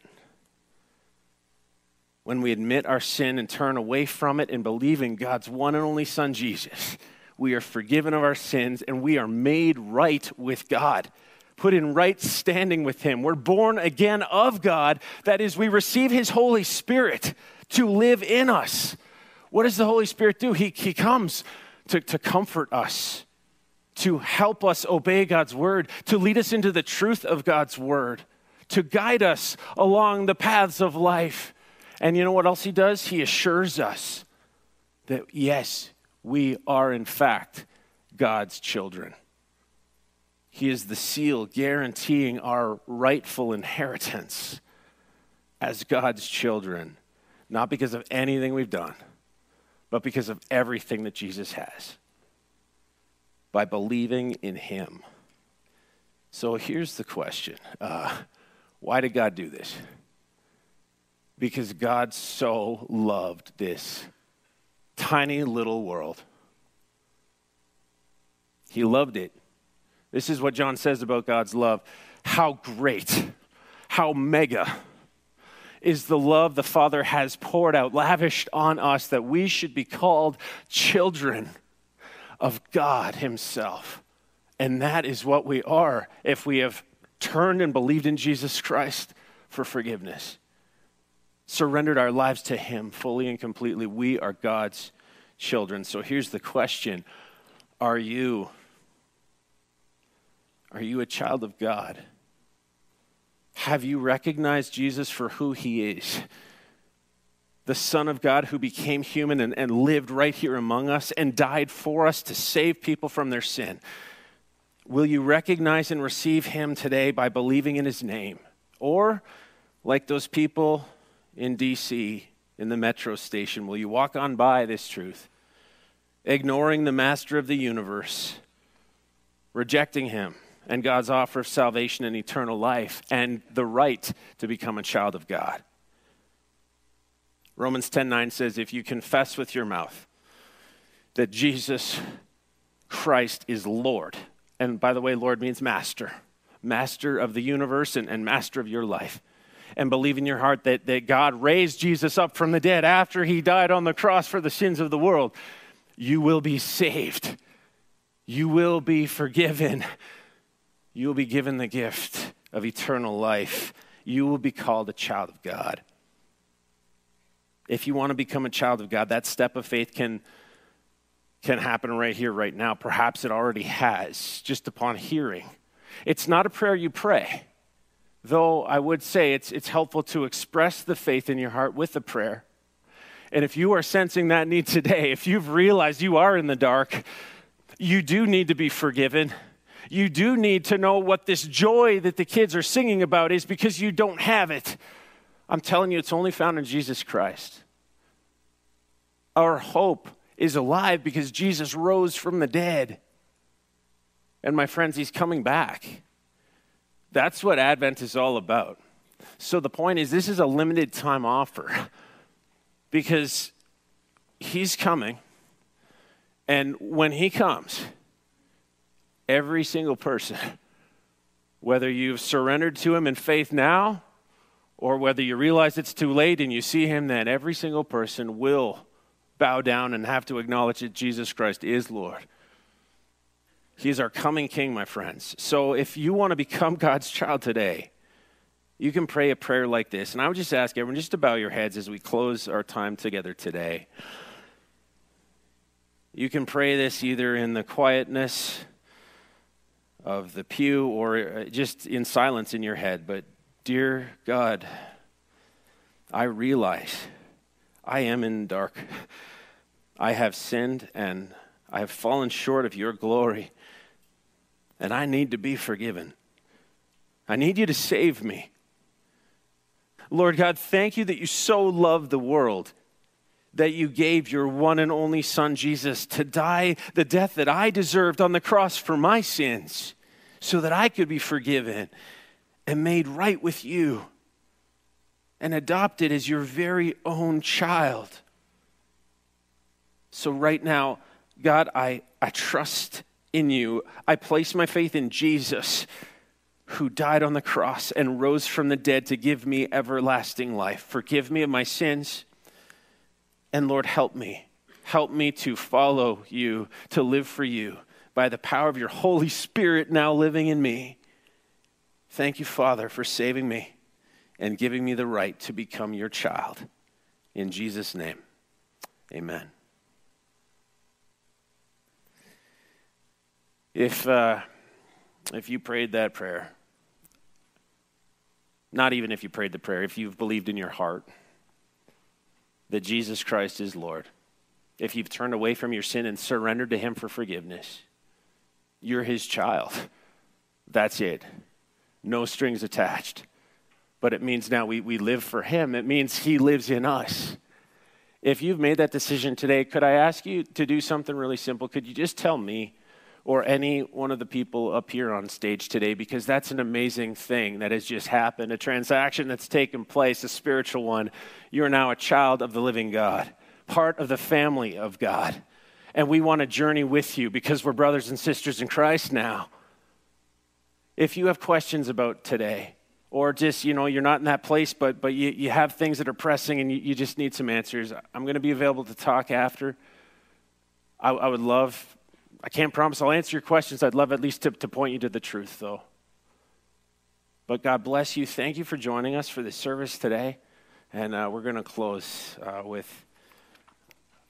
When we admit our sin and turn away from it and believe in God's one and only Son, Jesus, we are forgiven of our sins and we are made right with God, put in right standing with him. We're born again of God. That is, we receive his Holy Spirit to live in us. What does the Holy Spirit do? He, he comes to, to comfort us, to help us obey God's word, to lead us into the truth of God's word, to guide us along the paths of life. And you know what else he does? He assures us that, yes, we are, in fact, God's children. He is the seal guaranteeing our rightful inheritance as God's children, not because of anything we've done, but because of everything that Jesus has, by believing in him. So here's the question. Uh, why did God do this? Because God so loved this tiny little world. He loved it. This is what John says about God's love. How great, how mega is the love the Father has poured out, lavished on us, that we should be called children of God himself. And that is what we are if we have turned and believed in Jesus Christ for forgiveness. Surrendered our lives to him fully and completely. We are God's children. So here's the question. Are you, are you a child of God? Have you recognized Jesus for who he is? The Son of God who became human and, and lived right here among us and died for us to save people from their sin. Will you recognize and receive him today by believing in his name? Or, like those people in D C, in the metro station, will you walk on by this truth, ignoring the master of the universe, rejecting him and God's offer of salvation and eternal life and the right to become a child of God? Romans ten nine says, if you confess with your mouth that Jesus Christ is Lord, and by the way, Lord means master, master of the universe and, and master of your life, and believe in your heart that, that God raised Jesus up from the dead after he died on the cross for the sins of the world, you will be saved. You will be forgiven. You will be given the gift of eternal life. You will be called a child of God. If you want to become a child of God, that step of faith can can happen right here, right now. Perhaps it already has, just upon hearing. It's not a prayer you pray, though I would say it's, it's helpful to express the faith in your heart with a prayer. And if you are sensing that need today, if you've realized you are in the dark, you do need to be forgiven. You do need to know what this joy that the kids are singing about is, because you don't have it. I'm telling you, it's only found in Jesus Christ. Our hope is alive because Jesus rose from the dead. And my friends, he's coming back. That's what Advent is all about. So the point is, this is a limited time offer because he's coming. And when he comes, every single person, whether you've surrendered to him in faith now or whether you realize it's too late and you see him, then every single person will bow down and have to acknowledge that Jesus Christ is Lord. He is our coming King, my friends. So if you want to become God's child today, you can pray a prayer like this. And I would just ask everyone just to bow your heads as we close our time together today. You can pray this either in the quietness of the pew or just in silence in your head. But dear God, I realize I am in dark. I have sinned and I have fallen short of your glory, and I need to be forgiven. I need you to save me. Lord God, thank you that you so loved the world that you gave your one and only Son, Jesus, to die the death that I deserved on the cross for my sins so that I could be forgiven and made right with you and adopted as your very own child. So right now, God, I, I trust in you. I place my faith in Jesus, who died on the cross and rose from the dead to give me everlasting life. Forgive me of my sins. And Lord, help me. Help me to follow you, to live for you by the power of your Holy Spirit now living in me. Thank you, Father, for saving me and giving me the right to become your child. In Jesus' name, amen. If uh, if you prayed that prayer, not even if you prayed the prayer, if you've believed in your heart that Jesus Christ is Lord, if you've turned away from your sin and surrendered to him for forgiveness, you're his child. That's it. No strings attached. But it means now we, we live for him. It means he lives in us. If you've made that decision today, could I ask you to do something really simple? Could you just tell me or any one of the people up here on stage today, because that's an amazing thing that has just happened, a transaction that's taken place, a spiritual one. You're now a child of the living God, part of the family of God. And we want to journey with you because we're brothers and sisters in Christ now. If you have questions about today, or just, you know, you're not in that place, but but you, you have things that are pressing and you, you just need some answers, I'm going to be available to talk after. I, I would love... I can't promise I'll answer your questions. I'd love at least to, to point you to the truth, though. But God bless you. Thank you for joining us for this service today. And uh, we're going to close uh, with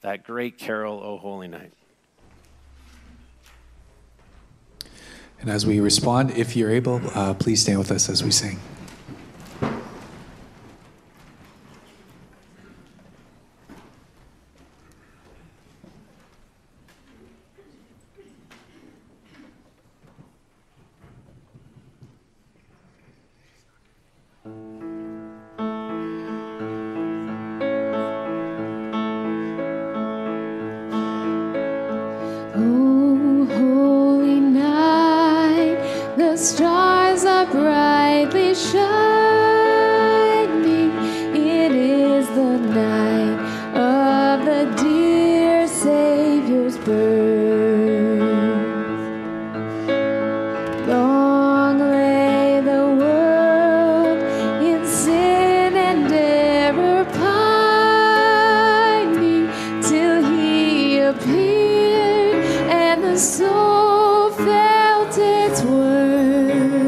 that great carol, O Holy Night. And as we respond, if you're able, uh, please stand with us as we sing. Appeared and the soul felt its worth.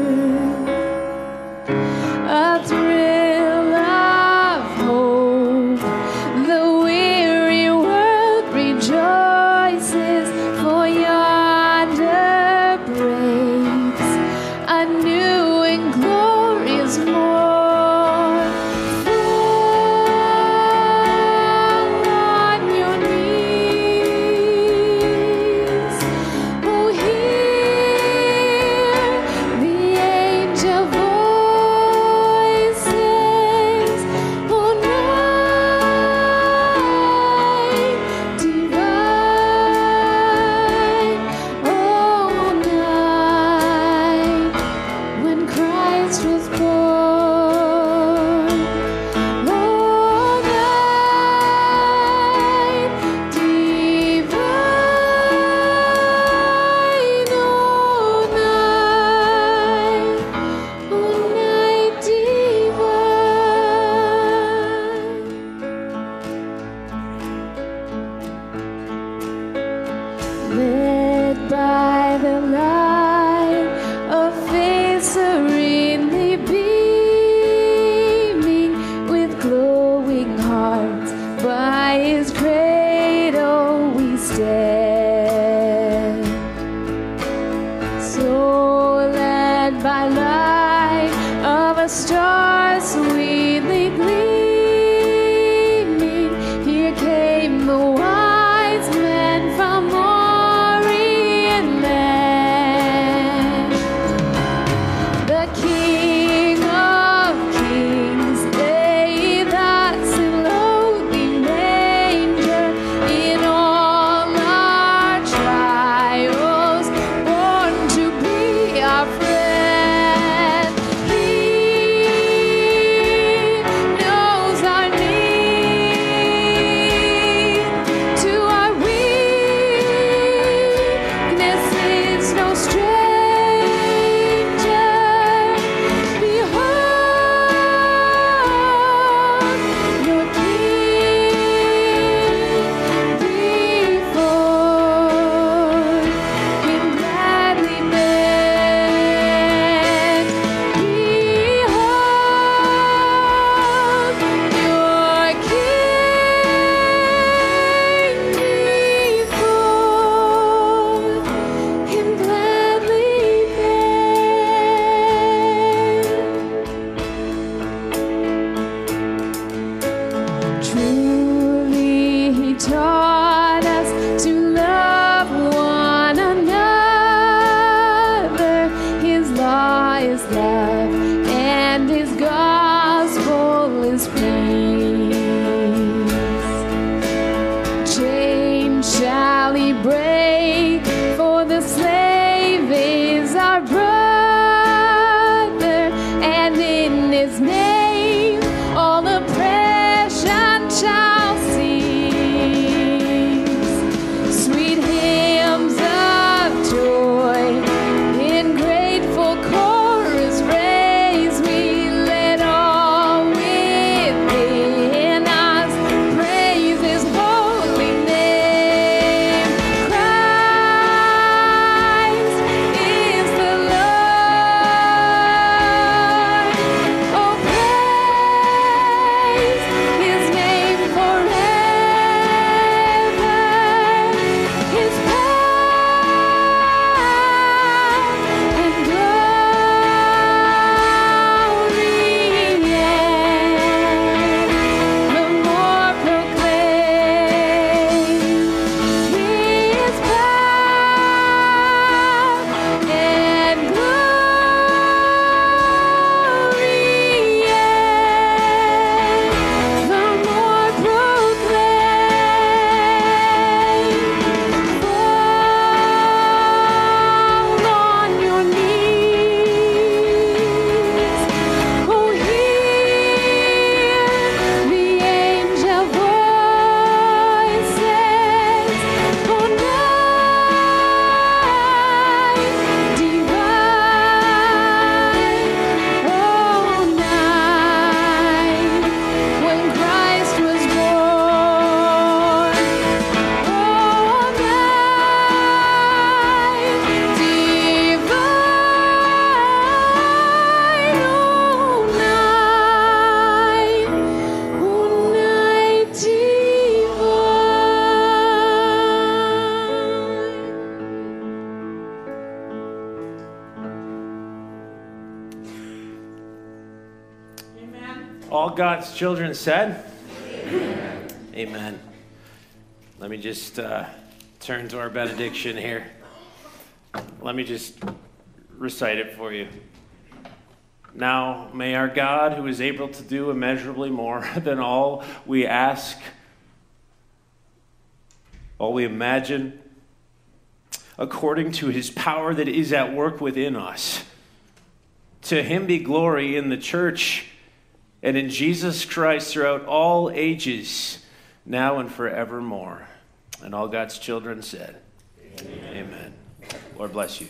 by light of a star sweetly gleaming. Here came the wise men from Orient land. The King of Kings lay thus in lowly manger. In all our trials, born to be our friend. God's children said, amen. Amen. Let me just uh, turn to our benediction here. Let me just recite it for you. Now may our God, who is able to do immeasurably more than all we ask, all we imagine, according to his power that is at work within us, to him be glory in the church and in Jesus Christ throughout all ages, now and forevermore. And all God's children said, amen. Amen. Lord bless you.